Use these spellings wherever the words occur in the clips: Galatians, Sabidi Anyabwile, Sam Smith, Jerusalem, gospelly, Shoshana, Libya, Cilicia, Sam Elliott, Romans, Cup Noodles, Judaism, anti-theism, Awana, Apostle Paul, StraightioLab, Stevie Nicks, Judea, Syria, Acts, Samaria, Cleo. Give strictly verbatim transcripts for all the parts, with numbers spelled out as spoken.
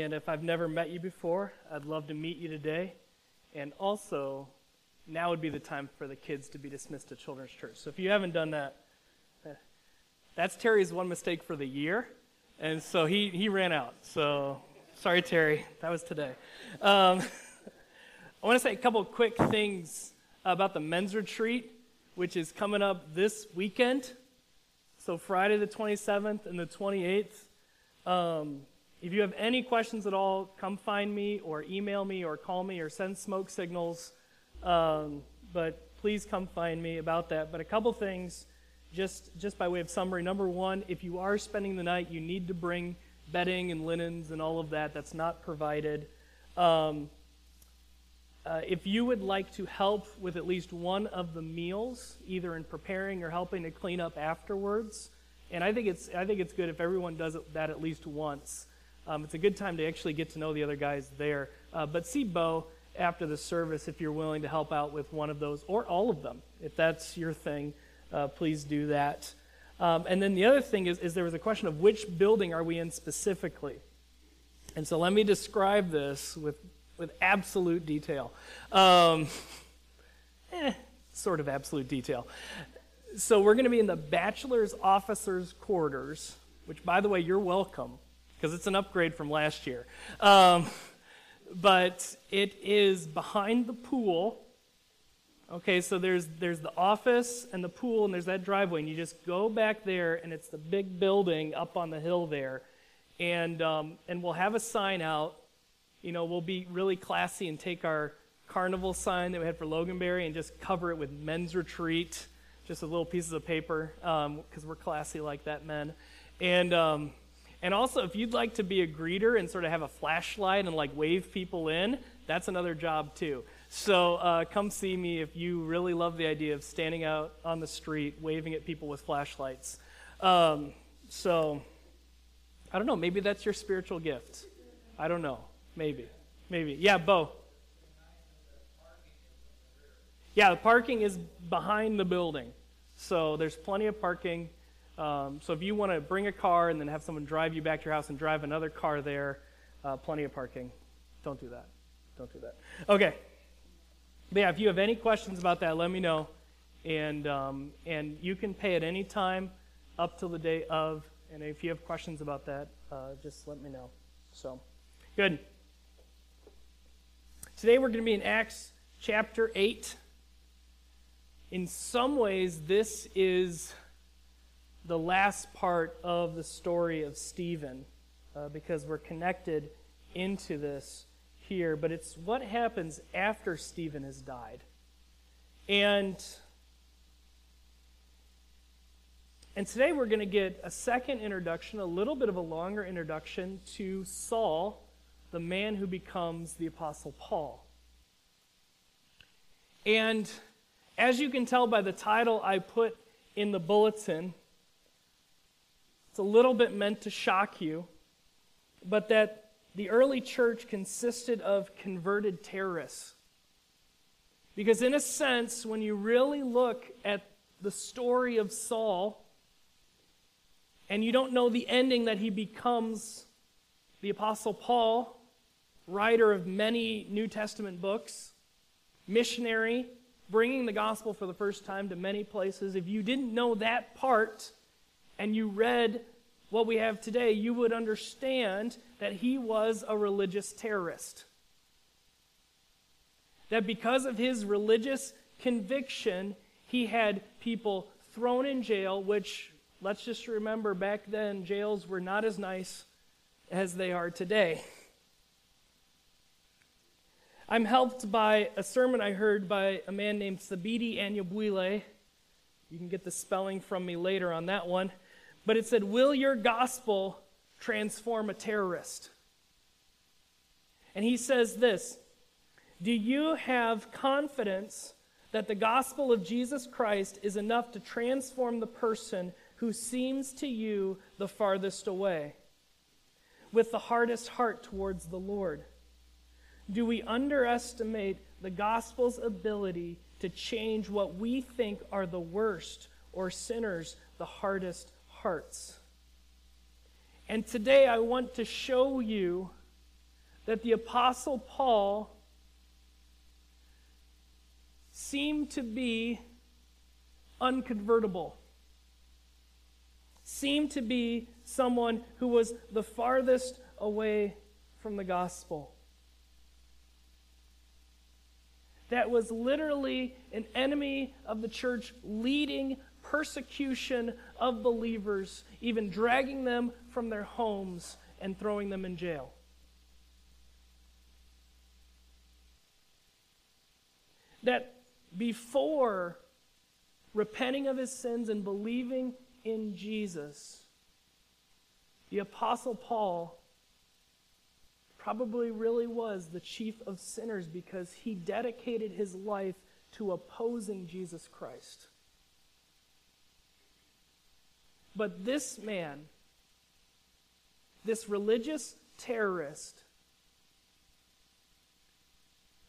And if I've never met you before, I'd love to meet you today. And also, now would be the time for the kids to be dismissed to Children's Church. So if you haven't done that, that's Terry's one mistake for the year. And so he, he ran out. So sorry, Terry. That was today. Um, I want to say a couple of quick things about the men's retreat, which is coming up this weekend. So Friday the twenty-seventh and the twenty-eighth. Um, if you have any questions at all, come find me or email me or call me or send smoke signals. Um, but please come find me about that. But a couple things just, just by way of summary. Number one, if you are spending the night, you need to bring bedding and linens and all of that. That's not provided. Um, Uh, if you would like to help with at least one of the meals, either in preparing or helping to clean up afterwards, and I think it's I think it's good if everyone does it, that at least once. Um, it's a good time to actually get to know the other guys there. Uh, but see Bo after the service if you're willing to help out with one of those or all of them. If that's your thing, uh, please do that. Um, and then the other thing is, is there was a question of which building are we in specifically, and so let me describe this with. with absolute detail. Um, eh, sort of absolute detail. So we're going to be in the bachelor's officers' quarters, which, by the way, you're welcome, because it's an upgrade from last year. Um, but it is behind the pool. Okay, so there's there's the office and the pool, and there's that driveway, and you just go back there, and it's the big building up on the hill there. And um, and we'll have a sign out. You know, we'll be really classy and take our carnival sign that we had for Loganberry and just cover it with men's retreat, just with little pieces of paper, um, because we're classy like that, men. And um, and also, if you'd like to be a greeter and sort of have a flashlight and, like, wave people in, that's another job, too. So uh, come see me if you really love the idea of standing out on the street, waving at people with flashlights. Um, so, I don't know, maybe that's your spiritual gift. I don't know. Maybe, maybe. Yeah, Bo. Yeah, the parking is behind the building. So there's plenty of parking. Um, so if you want to bring a car and then have someone drive you back to your house and drive another car there, uh, plenty of parking. Don't do that. Don't do that. Okay. But yeah, if you have any questions about that, let me know. And, um, and you can pay at any time up till the day of. And if you have questions about that, uh, just let me know. So, good. Today we're going to be in Acts chapter eight. In some ways, this is the last part of the story of Stephen, uh, because we're connected into this here, but it's what happens after Stephen has died. And, and today we're going to get a second introduction, a little bit of a longer introduction to Saul, the man who becomes the Apostle Paul. And as you can tell by the title I put in the bulletin, it's a little bit meant to shock you, but that the early church consisted of converted terrorists. Because in a sense, when you really look at the story of Saul, and you don't know the ending that he becomes the Apostle Paul, writer of many New Testament books, missionary, bringing the gospel for the first time to many places. If you didn't know that part and you read what we have today, you would understand that he was a religious terrorist. That because of his religious conviction, he had people thrown in jail, which, let's just remember, back then, jails were not as nice as they are today. I'm helped by a sermon I heard by a man named Sabidi Anyabwile. You can get the spelling from me later on that one. But it said, "Will your gospel transform a terrorist?" And he says this, "Do you have confidence that the gospel of Jesus Christ is enough to transform the person who seems to you the farthest away, with the hardest heart towards the Lord? Do we underestimate the gospel's ability to change what we think are the worst or sinners, the hardest hearts?" And today I want to show you that the Apostle Paul seemed to be unconvertible, seemed to be someone who was the farthest away from the gospel. That was literally an enemy of the church, leading persecution of believers, even dragging them from their homes and throwing them in jail. That before repenting of his sins and believing in Jesus, the Apostle Paul probably really was the chief of sinners, because he dedicated his life to opposing Jesus Christ. But this man, this religious terrorist,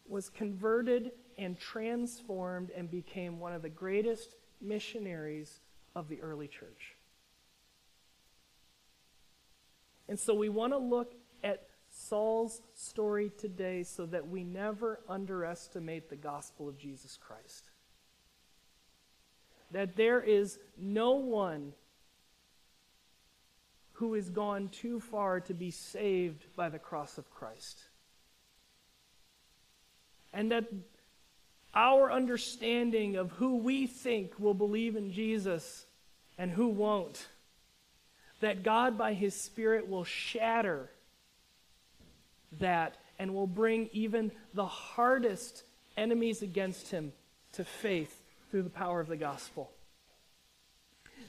was converted and transformed and became one of the greatest missionaries of the early church. And so we want to look at Saul's story today so that we never underestimate the gospel of Jesus Christ. That there is no one who has gone too far to be saved by the cross of Christ. And that our understanding of who we think will believe in Jesus and who won't, that God by His Spirit will shatter that and will bring even the hardest enemies against Him to faith through the power of the gospel.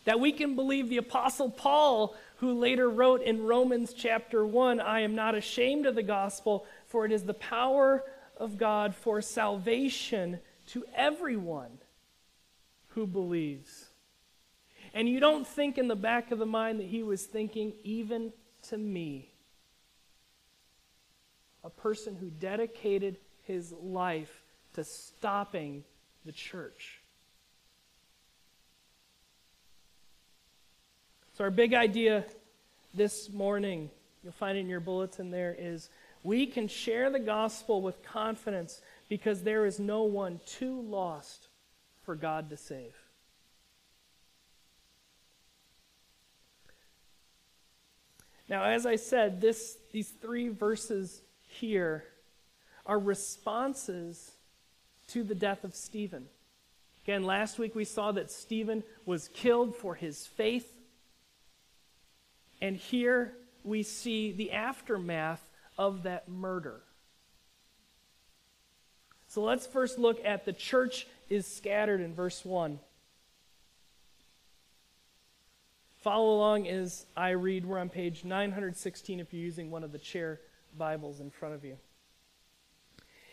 That we can believe the Apostle Paul, who later wrote in Romans chapter one, "I am not ashamed of the gospel, for it is the power of God for salvation to everyone who believes." And you don't think in the back of the mind that he was thinking, "Even to me," a person who dedicated his life to stopping the church. So our big idea this morning, you'll find it in your bulletin there, is we can share the gospel with confidence because there is no one too lost for God to save. Now, as I said, this these three verses here are responses to the death of Stephen. Again, last week we saw that Stephen was killed for his faith. And here we see the aftermath of that murder. So let's first look at the church is scattered in verse one. Follow along as I read. We're on page nine hundred sixteen if you're using one of the chair Bibles in front of you.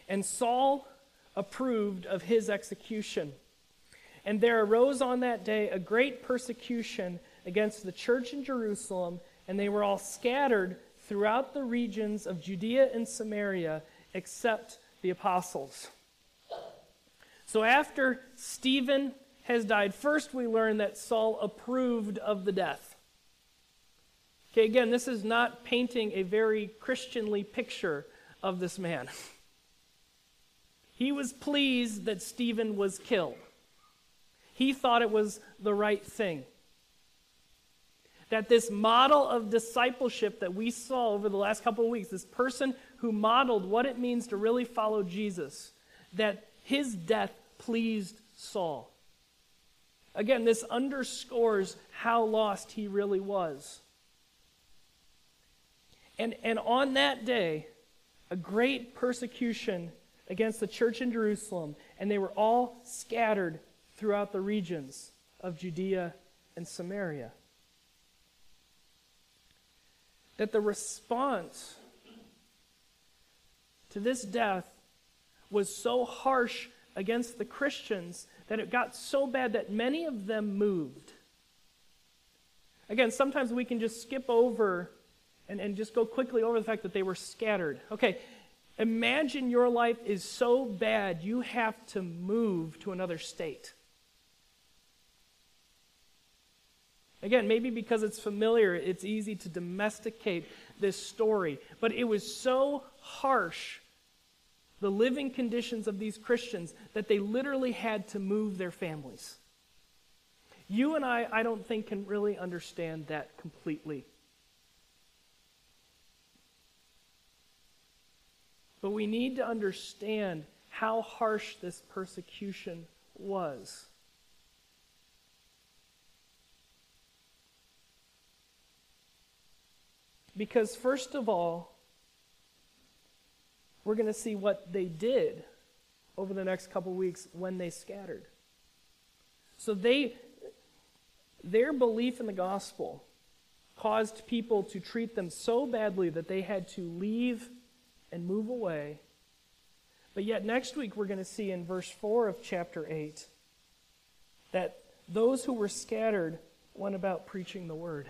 "And Saul approved of his execution. And there arose on that day a great persecution against the church in Jerusalem, and they were all scattered throughout the regions of Judea and Samaria, except the apostles." So after Stephen has died, first we learn that Saul approved of the death. Okay, again, this is not painting a very Christianly picture of this man. He was pleased that Stephen was killed. He thought it was the right thing. That this model of discipleship that we saw over the last couple of weeks, this person who modeled what it means to really follow Jesus, that his death pleased Saul. Again, this underscores how lost he really was. And, and on that day, a great persecution against the church in Jerusalem, and they were all scattered throughout the regions of Judea and Samaria. That the response to this death was so harsh against the Christians that it got so bad that many of them moved. Again, sometimes we can just skip over And, and just go quickly over the fact that they were scattered. Okay, imagine your life is so bad you have to move to another state. Again, maybe because it's familiar, it's easy to domesticate this story. But it was so harsh, the living conditions of these Christians, that they literally had to move their families. You and I, I don't think, can really understand that completely. But we need to understand how harsh this persecution was. Because first of all, we're going to see what they did over the next couple weeks when they scattered. So they, their belief in the gospel caused people to treat them so badly that they had to leave and move away. But yet next week we're going to see in verse four of chapter eight that those who were scattered went about preaching the word.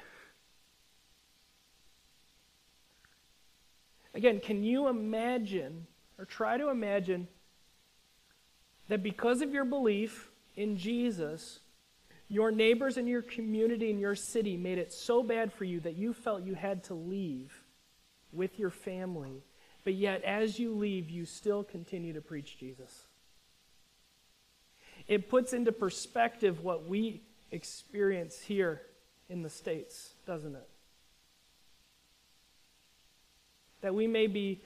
Again, can you imagine, or try to imagine, that because of your belief in Jesus, your neighbors in your community and your city made it so bad for you that you felt you had to leave with your family, but yet as you leave, you still continue to preach Jesus? It puts into perspective what we experience here in the States, doesn't it? That we may be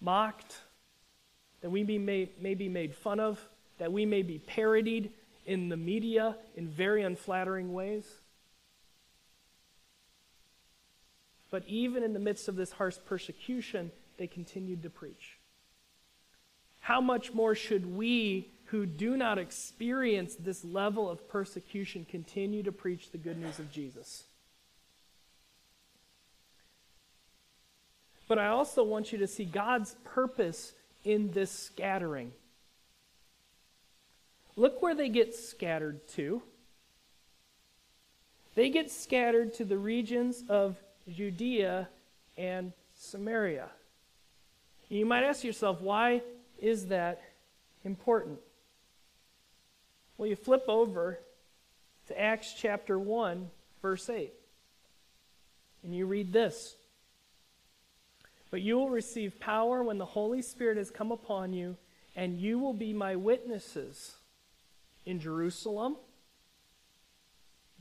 mocked, that we be may, may be made fun of, that we may be parodied in the media in very unflattering ways. But even in the midst of this harsh persecution, they continued to preach. How much more should we, who do not experience this level of persecution, continue to preach the good news of Jesus? But I also want you to see God's purpose in this scattering. Look where they get scattered to. They get scattered to the regions of Judea and Samaria. You might ask yourself, why is that important? Well, you flip over to Acts chapter one, verse eight, and you read this. But you will receive power when the Holy Spirit has come upon you, and you will be my witnesses in Jerusalem,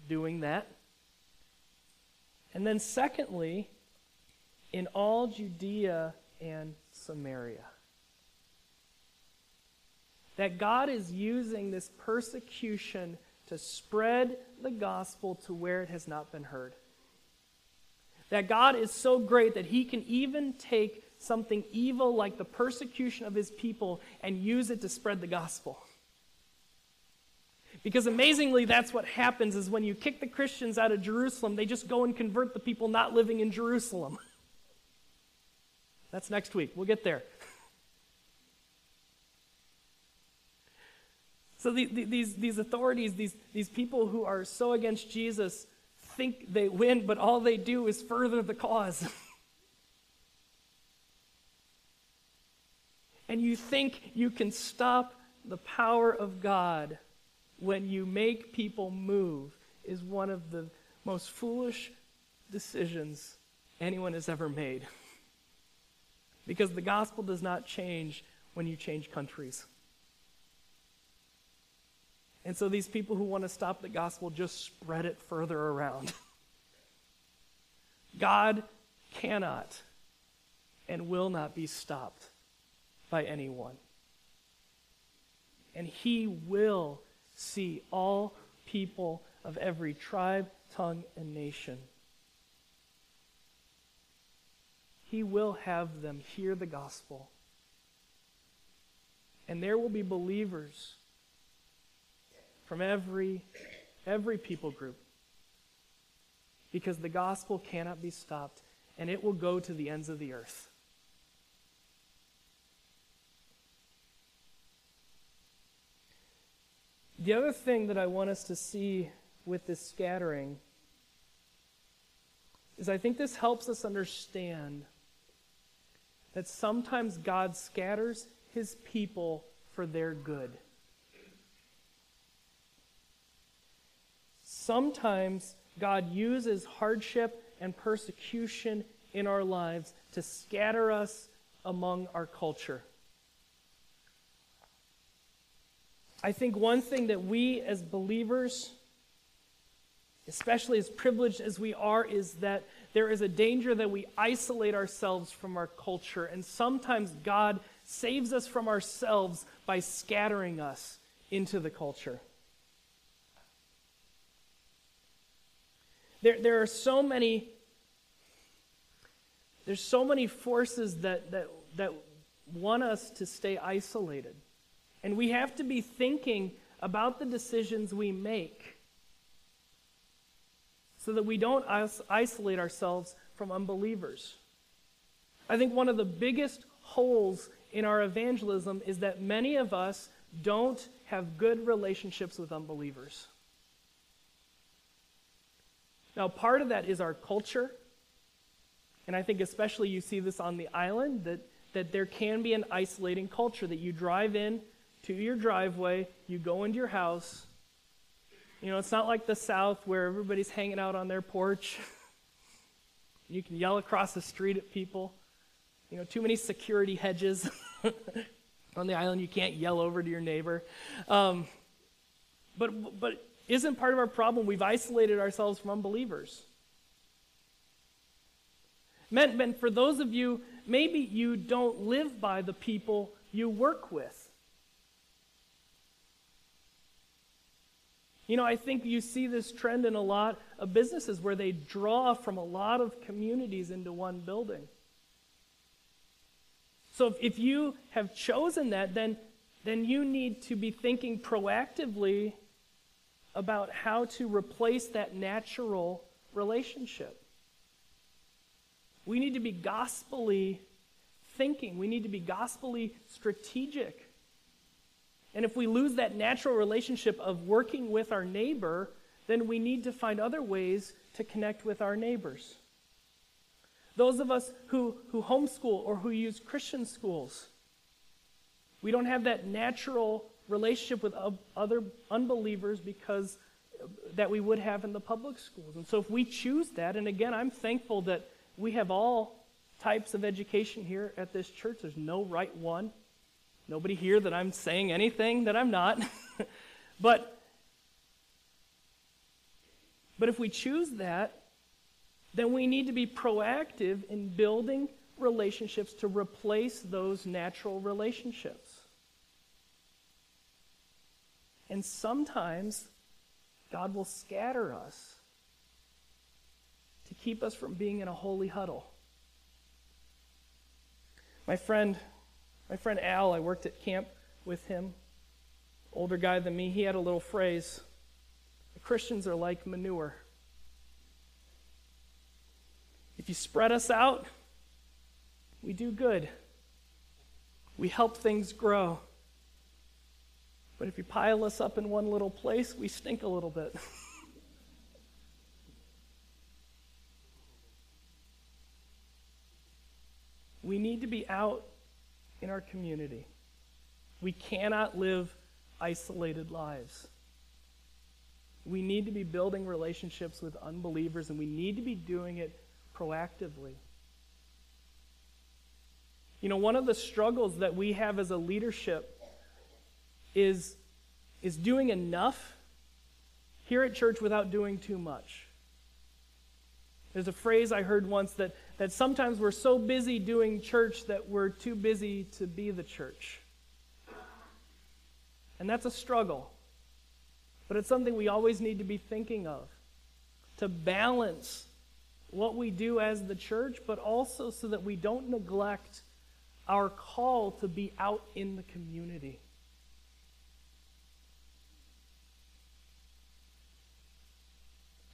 doing that. And then secondly, in all Judea and Samaria. That God is using this persecution to spread the gospel to where it has not been heard. That God is so great that he can even take something evil like the persecution of his people and use it to spread the gospel. Because amazingly, that's what happens is when you kick the Christians out of Jerusalem, they just go and convert the people not living in Jerusalem. That's next week. We'll get there. So the, the, these, these authorities, these, these people who are so against Jesus, think they win, but all they do is further the cause. And you think you can stop the power of God when you make people move is one of the most foolish decisions anyone has ever made. Because the gospel does not change when you change countries. And so these people who want to stop the gospel just spread it further around. God cannot and will not be stopped by anyone. And he will see all people of every tribe, tongue, and nation. He will have them hear the gospel. And there will be believers from every, every people group. Because the gospel cannot be stopped, and it will go to the ends of the earth. The other thing that I want us to see with this scattering is I think this helps us understand that sometimes God scatters his people for their good. Sometimes God uses hardship and persecution in our lives to scatter us among our culture. I think one thing that we as believers, especially as privileged as we are, is that there is a danger that we isolate ourselves from our culture. And sometimes God saves us from ourselves by scattering us into the culture. There, there are so many, there's so many forces that, that, that want us to stay isolated. And we have to be thinking about the decisions we make so that we don't is- isolate ourselves from unbelievers. I think one of the biggest holes in our evangelism is that many of us don't have good relationships with unbelievers. Now, part of that is our culture. And I think especially you see this on the island, that, that there can be an isolating culture, that you drive in to your driveway, you go into your house. You know, it's not like the South where everybody's hanging out on their porch. You can yell across the street at people. You know, too many security hedges. On the island, you can't yell over to your neighbor. Um, but but isn't part of our problem we've isolated ourselves from unbelievers? Men, men, for those of you, maybe you don't live by the people you work with. You know, I think you see this trend in a lot of businesses where they draw from a lot of communities into one building. So if, if you have chosen that, then, then you need to be thinking proactively about how to replace that natural relationship. We need to be gospelly thinking. We need to be gospelly strategic. And if we lose that natural relationship of working with our neighbor, then we need to find other ways to connect with our neighbors. Those of us who, who homeschool or who use Christian schools, we don't have that natural relationship with other unbelievers because that we would have in the public schools. And so if we choose that, and again, I'm thankful that we have all types of education here at this church. There's no right one. Nobody here that I'm saying anything that I'm not. but, but if we choose that, then we need to be proactive in building relationships to replace those natural relationships. And sometimes God will scatter us to keep us from being in a holy huddle. My friend... My friend Al, I worked at camp with him, older guy than me. He had a little phrase, Christians are like manure. If you spread us out, we do good. We help things grow. But if you pile us up in one little place, we stink a little bit. We need to be out in our community. We cannot live isolated lives. We need to be building relationships with unbelievers, and we need to be doing it proactively. You know, one of the struggles that we have as a leadership is, is doing enough here at church without doing too much. There's a phrase I heard once that that sometimes we're so busy doing church that we're too busy to be the church. And that's a struggle. But it's something we always need to be thinking of, to balance what we do as the church, but also so that we don't neglect our call to be out in the community.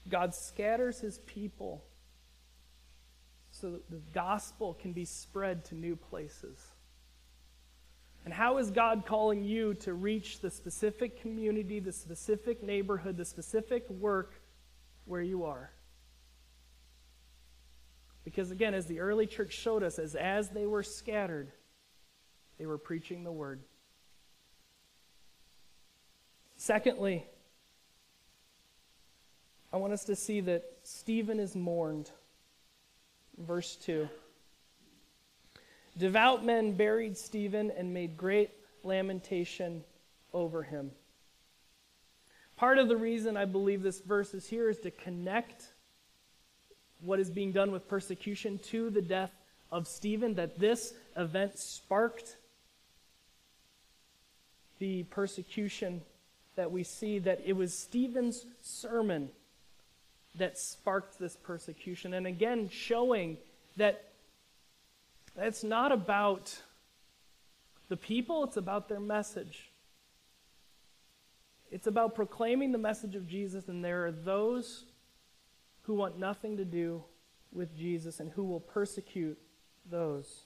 God scatters his people so that the gospel can be spread to new places. And how is God calling you to reach the specific community, the specific neighborhood, the specific work where you are? Because again, as the early church showed us, as, as they were scattered, they were preaching the word. Secondly, I want us to see that Stephen is mourned. Verse two. Devout men buried Stephen and made great lamentation over him. Part of the reason I believe this verse is here is to connect what is being done with persecution to the death of Stephen, that this event sparked the persecution that we see, that it was Stephen's sermon that sparked this persecution. And again, showing that it's not about the people, it's about their message. It's about proclaiming the message of Jesus, and there are those who want nothing to do with Jesus and who will persecute those.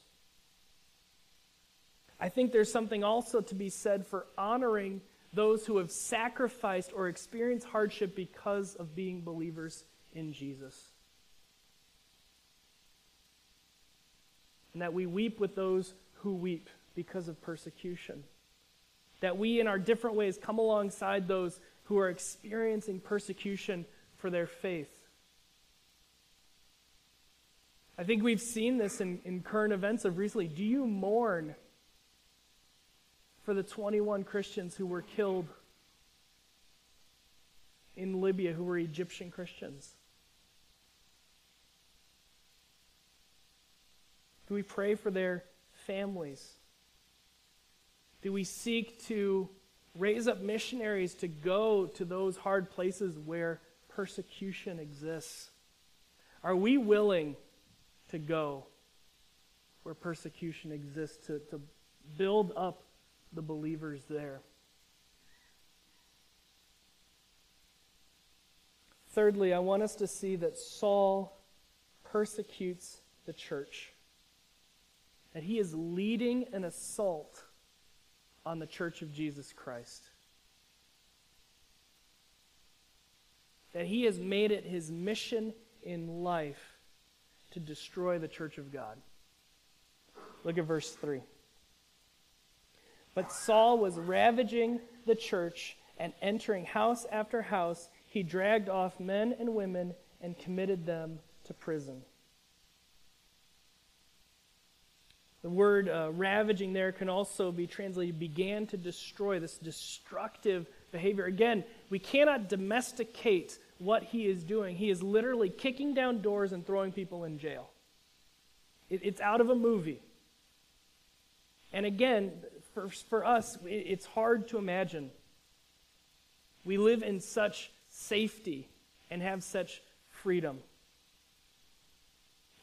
I think there's something also to be said for honoring those who have sacrificed or experienced hardship because of being believers in Jesus. And that we weep with those who weep because of persecution. That we, in our different ways, come alongside those who are experiencing persecution for their faith. I think we've seen this in, in current events of recently. Do you mourn for the twenty-one Christians who were killed in Libya, who were Egyptian Christians? Do we pray for their families? Do we seek to raise up missionaries to go to those hard places where persecution exists? Are we willing to go where persecution exists to, to build up the believers there? Thirdly, I want us to see that Saul persecutes the church. That he is leading an assault on the church of Jesus Christ. That he has made it his mission in life to destroy the church of God. Look at verse three. But Saul was ravaging the church, and entering house after house, he dragged off men and women and committed them to prison. The word uh, ravaging there can also be translated began to destroy, this destructive behavior. Again, we cannot domesticate what he is doing. He is literally kicking down doors and throwing people in jail. It, it's out of a movie. And again, for, for us, it, it's hard to imagine. We live in such safety and have such freedom.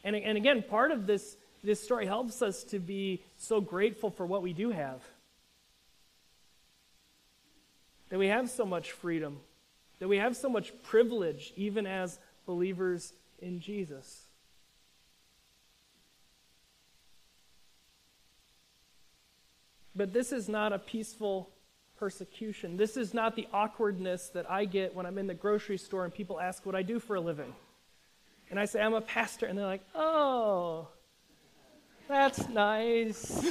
And, and again, part of this This story helps us to be so grateful for what we do have. That we have so much freedom. That we have so much privilege, even as believers in Jesus. But this is not a peaceful persecution. This is not the awkwardness that I get when I'm in the grocery store and people ask what I do for a living. And I say, I'm a pastor. And they're like, oh, that's nice.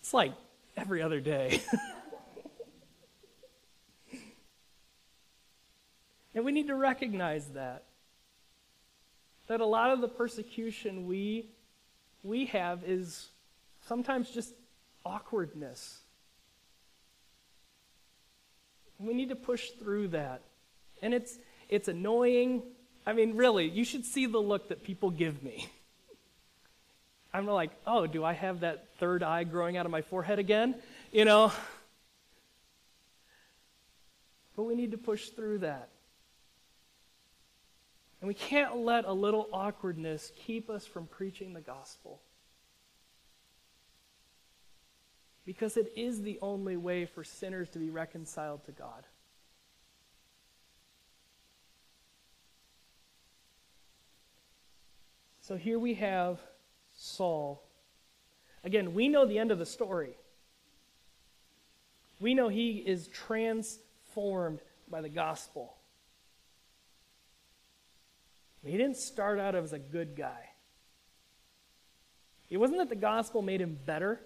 It's like every other day. And we need to recognize that. That a lot of the persecution we, we have is sometimes just awkwardness. We need to push through that. And it's, it's annoying. I mean, really, you should see the look that people give me. I'm like, oh, do I have that third eye growing out of my forehead again? You know? But we need to push through that. And we can't let a little awkwardness keep us from preaching the gospel. Because it is the only way for sinners to be reconciled to God. So here we have Saul. Again, we know the end of the story. We know he is transformed by the gospel. He didn't start out as a good guy. It wasn't that the gospel made him better.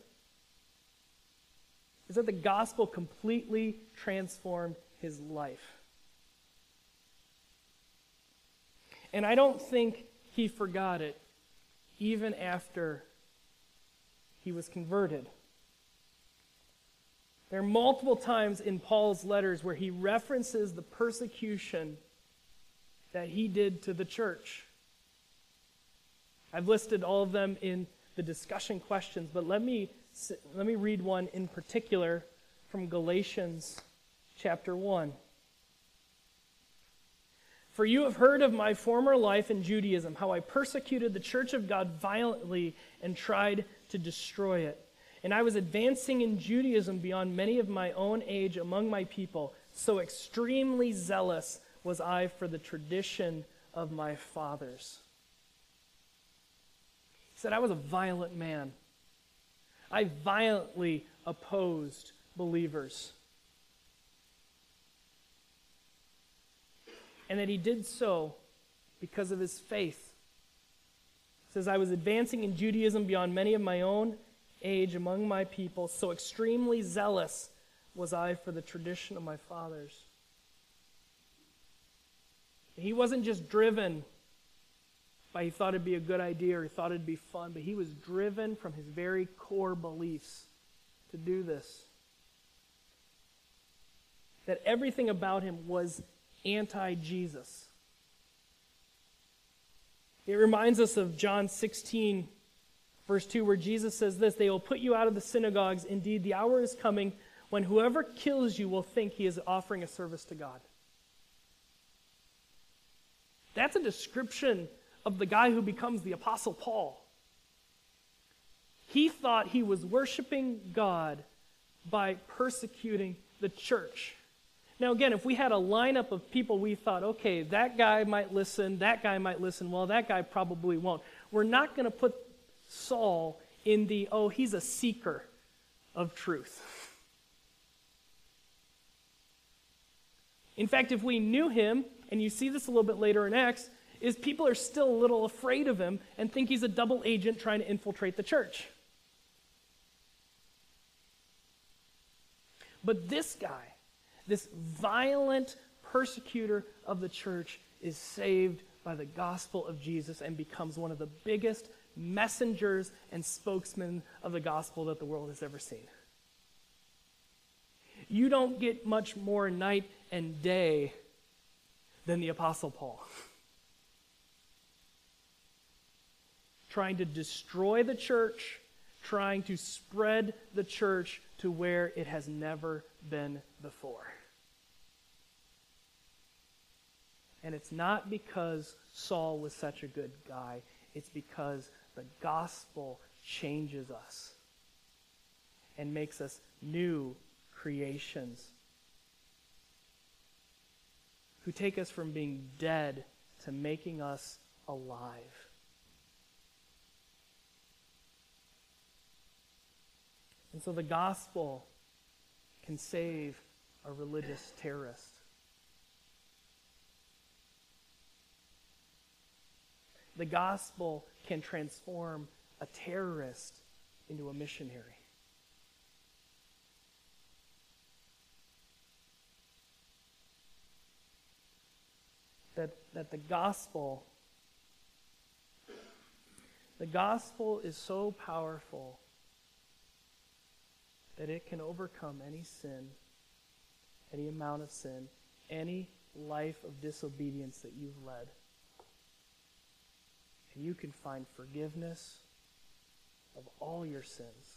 It's that the gospel completely transformed his life. And I don't think he forgot it even after he was converted. There are multiple times in Paul's letters where he references the persecution that he did to the church. I've listed all of them in the discussion questions, but let me let me read one in particular from Galatians chapter one. For you have heard of my former life in Judaism, how I persecuted the church of God violently and tried to destroy it. And I was advancing in Judaism beyond many of my own age among my people, so extremely zealous was I for the tradition of my fathers. He said, I was a violent man. I violently opposed believers. And that he did so because of his faith. It says, I was advancing in Judaism beyond many of my own age among my people, so extremely zealous was I for the tradition of my fathers. He wasn't just driven by he thought it'd be a good idea or he thought it'd be fun, but he was driven from his very core beliefs to do this. That everything about him was anti-Jesus. It reminds us of John sixteen, verse two, where Jesus says this, they will put you out of the synagogues. Indeed, the hour is coming when whoever kills you will think he is offering a service to God. That's a description of the guy who becomes the Apostle Paul. He thought he was worshiping God by persecuting the church. Now again, if we had a lineup of people we thought, okay, that guy might listen, that guy might listen, well, that guy probably won't. We're not going to put Saul in the, oh, he's a seeker of truth. In fact, if we knew him, and you see this a little bit later in Acts, is people are still a little afraid of him and think he's a double agent trying to infiltrate the church. But this guy, this violent persecutor of the church, is saved by the gospel of Jesus and becomes one of the biggest messengers and spokesmen of the gospel that the world has ever seen. You don't get much more night and day than the Apostle Paul. Trying to destroy the church, trying to spread the church to where it has never been before. And it's not because Saul was such a good guy. It's because the gospel changes us and makes us new creations who take us from being dead to making us alive. And so the gospel can save a religious terrorist. The gospel can transform a terrorist into a missionary. That, that the gospel, the gospel is so powerful that it can overcome any sin, any amount of sin, any life of disobedience that you've led. And you can find forgiveness of all your sins.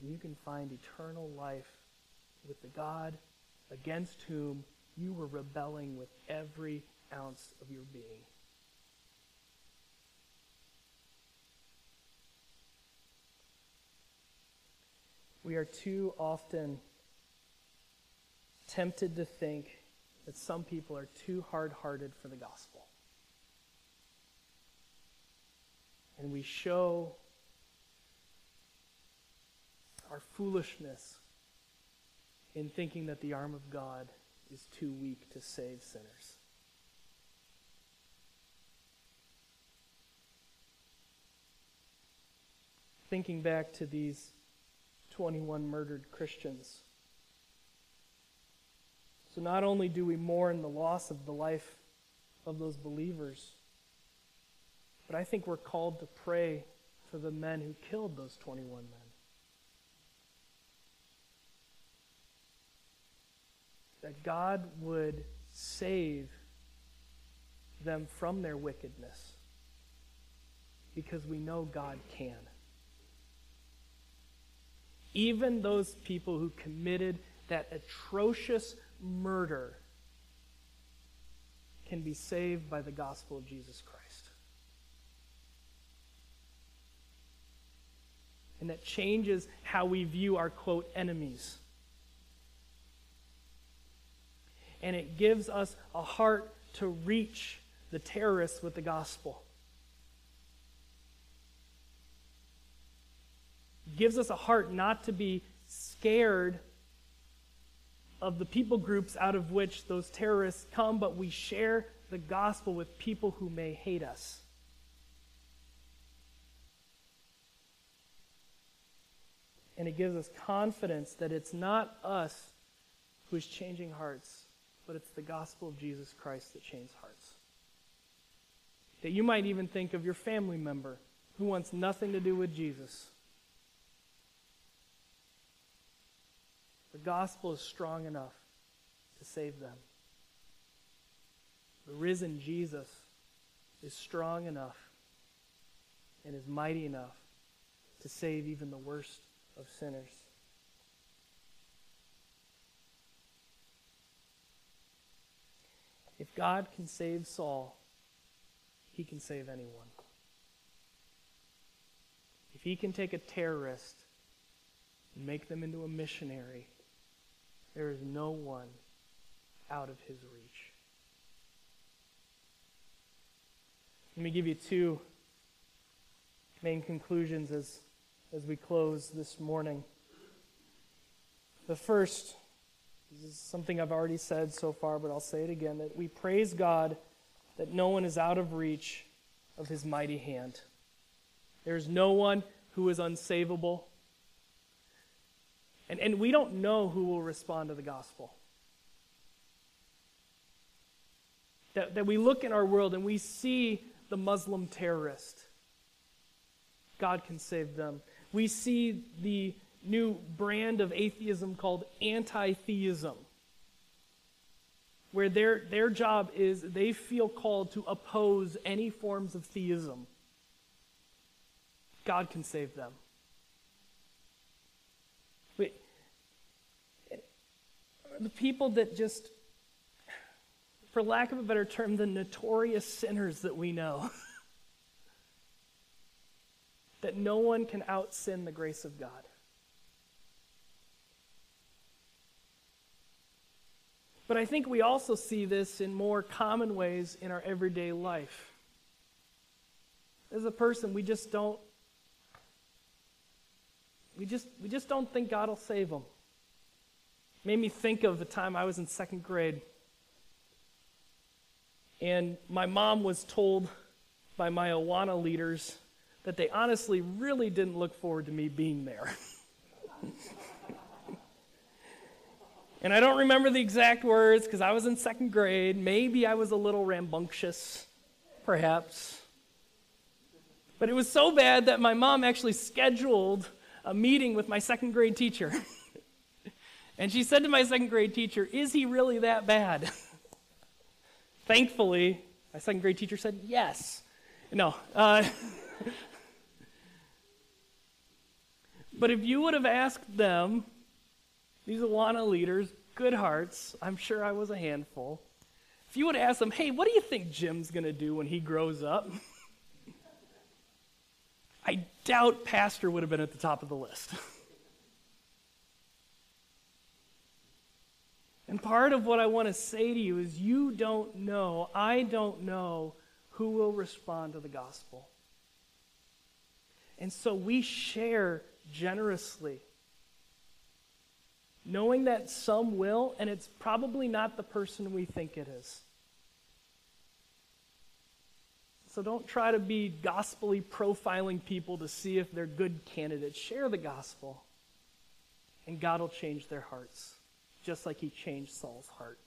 And you can find eternal life with the God against whom you were rebelling with every ounce of your being. We are too often tempted to think that some people are too hard-hearted for the gospel. And we show our foolishness in thinking that the arm of God is too weak to save sinners. Thinking back to these twenty-one murdered Christians So not only do we mourn the loss of the life of those believers, but I think we're called to pray for the men who killed those twenty-one men. That God would save them from their wickedness, because we know God can. Even those people who committed that atrocious murder can be saved by the gospel of Jesus Christ. And that changes how we view our, quote, enemies. And it gives us a heart to reach the terrorists with the gospel. It gives us a heart not to be scared of the people groups out of which those terrorists come, but we share the gospel with people who may hate us. And it gives us confidence that it's not us who is changing hearts, but it's the gospel of Jesus Christ that changes hearts. That you might even think of your family member who wants nothing to do with Jesus. The gospel is strong enough to save them. The risen Jesus is strong enough and is mighty enough to save even the worst of sinners. If God can save Saul, he can save anyone. If he can take a terrorist and make them into a missionary, there is no one out of his reach. Let me give you two main conclusions as, as we close this morning. The first, this is something I've already said so far, but I'll say it again, that we praise God that no one is out of reach of his mighty hand. There is no one who is unsavable. And, and we don't know who will respond to the gospel. That, that we look in our world and we see the Muslim terrorist. God can save them. We see the new brand of atheism called anti-theism, where their, their job is they feel called to oppose any forms of theism. God can save them. The people that just, for lack of a better term, the notorious sinners that we know. That no one can out-sin the grace of God. But I think we also see this in more common ways in our everyday life. As a person, we just don't, we just, we just don't think God will save them. Made me think of the time I was in second grade, and my mom was told by my Awana leaders that they honestly really didn't look forward to me being there. And I don't remember the exact words because I was in second grade. Maybe I was a little rambunctious, perhaps. But it was so bad that my mom actually scheduled a meeting with my second grade teacher. And she said to my second grade teacher, "Is he really that bad?" Thankfully, my second grade teacher said, "Yes." No. Uh, but if you would have asked them, these Awana leaders, good hearts, I'm sure I was a handful, if you would have asked them, "Hey, what do you think Jim's going to do when he grows up?" I doubt Pastor would have been at the top of the list. And part of what I want to say to you is you don't know, I don't know who will respond to the gospel. And so we share generously, knowing that some will, and it's probably not the person we think it is. So don't try to be gospelly profiling people to see if they're good candidates. Share the gospel, and God will change their hearts, just like he changed Saul's heart.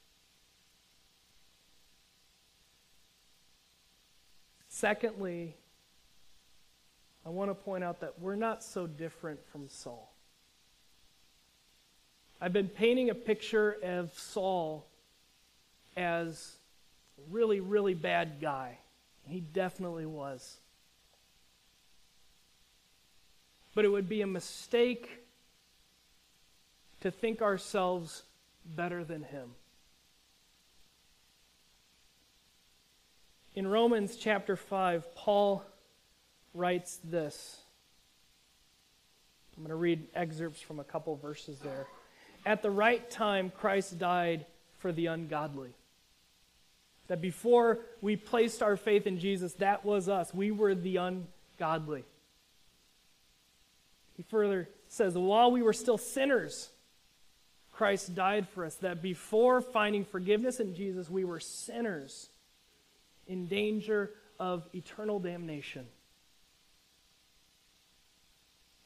Secondly, I want to point out that we're not so different from Saul. I've been painting a picture of Saul as a really, really bad guy. He definitely was. But it would be a mistake to think ourselves better than him. In Romans chapter five, Paul writes this. I'm going to read excerpts from a couple verses there. At the right time, Christ died for the ungodly. That before we placed our faith in Jesus, that was us. We were the ungodly. He further says, while we were still sinners, Christ died for us. That before finding forgiveness in Jesus, we were sinners in danger of eternal damnation.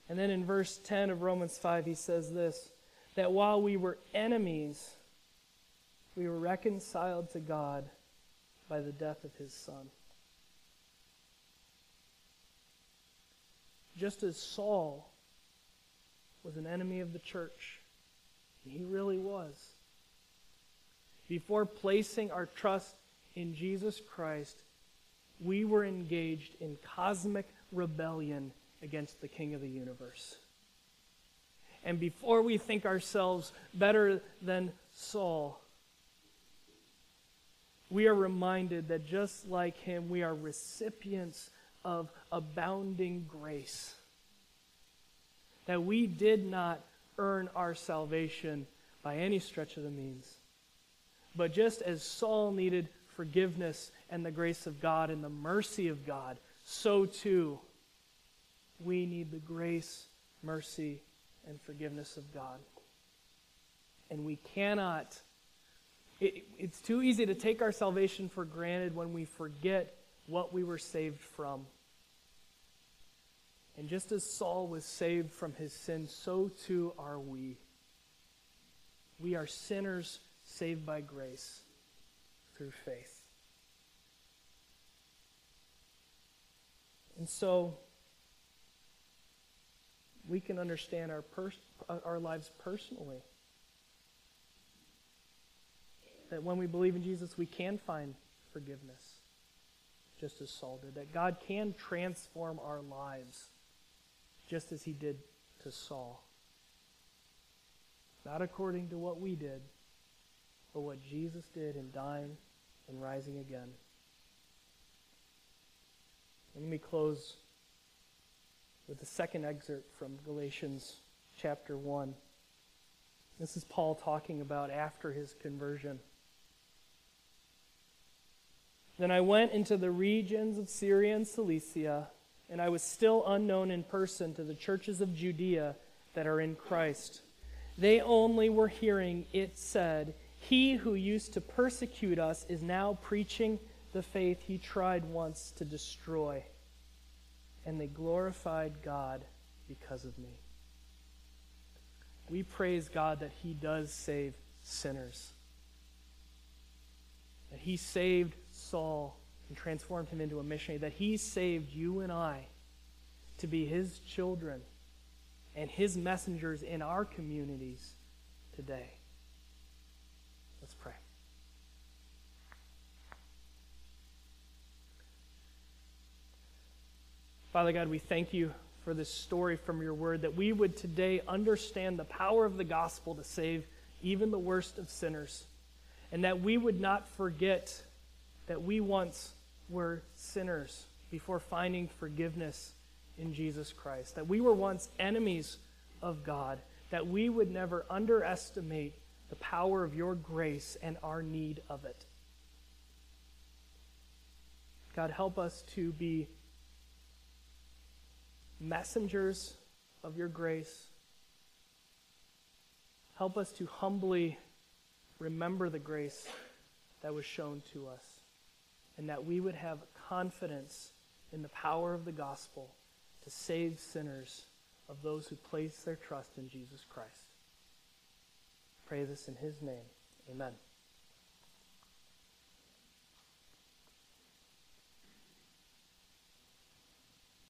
And then in verse ten of Romans five, he says this, that while we were enemies, we were reconciled to God by the death of his Son. Just as Saul was an enemy of the church, and he really was, before placing our trust in Jesus Christ, we were engaged in cosmic rebellion against the King of the universe. And before we think ourselves better than Saul, we are reminded that just like him, we are recipients of abounding grace. That we did not earn our salvation by any stretch of the means. But just as Saul needed forgiveness and the grace of God and the mercy of God, so too we need the grace, mercy, and forgiveness of God. And we cannot, it, it's too easy to take our salvation for granted when we forget what we were saved from. And just as Saul was saved from his sin, so too are we. We are sinners saved by grace through faith. And so we can understand our pers- our lives personally. That when we believe in Jesus, we can find forgiveness, just as Saul did. That God can transform our lives, just as he did to Saul. Not according to what we did, but what Jesus did in dying and rising again. Let me close with the second excerpt from Galatians chapter one. This is Paul talking about after his conversion. Then I went into the regions of Syria and Cilicia, and I was still unknown in person to the churches of Judea that are in Christ. They only were hearing it said, he who used to persecute us is now preaching the faith he tried once to destroy. And they glorified God because of me. We praise God that he does save sinners. That he saved Saul and transformed him into a missionary. That he saved you and I to be his children and his messengers in our communities today. Let's pray. Father God, we thank you for this story from your word, that we would today understand the power of the gospel to save even the worst of sinners, and that we would not forget that we once were sinners before finding forgiveness in Jesus Christ, that we were once enemies of God, that we would never underestimate the power of your grace and our need of it. God, help us to be messengers of your grace. Help us to humbly remember the grace that was shown to us, and that we would have confidence in the power of the gospel to save sinners, of those who place their trust in Jesus Christ. Pray this in his name. Amen.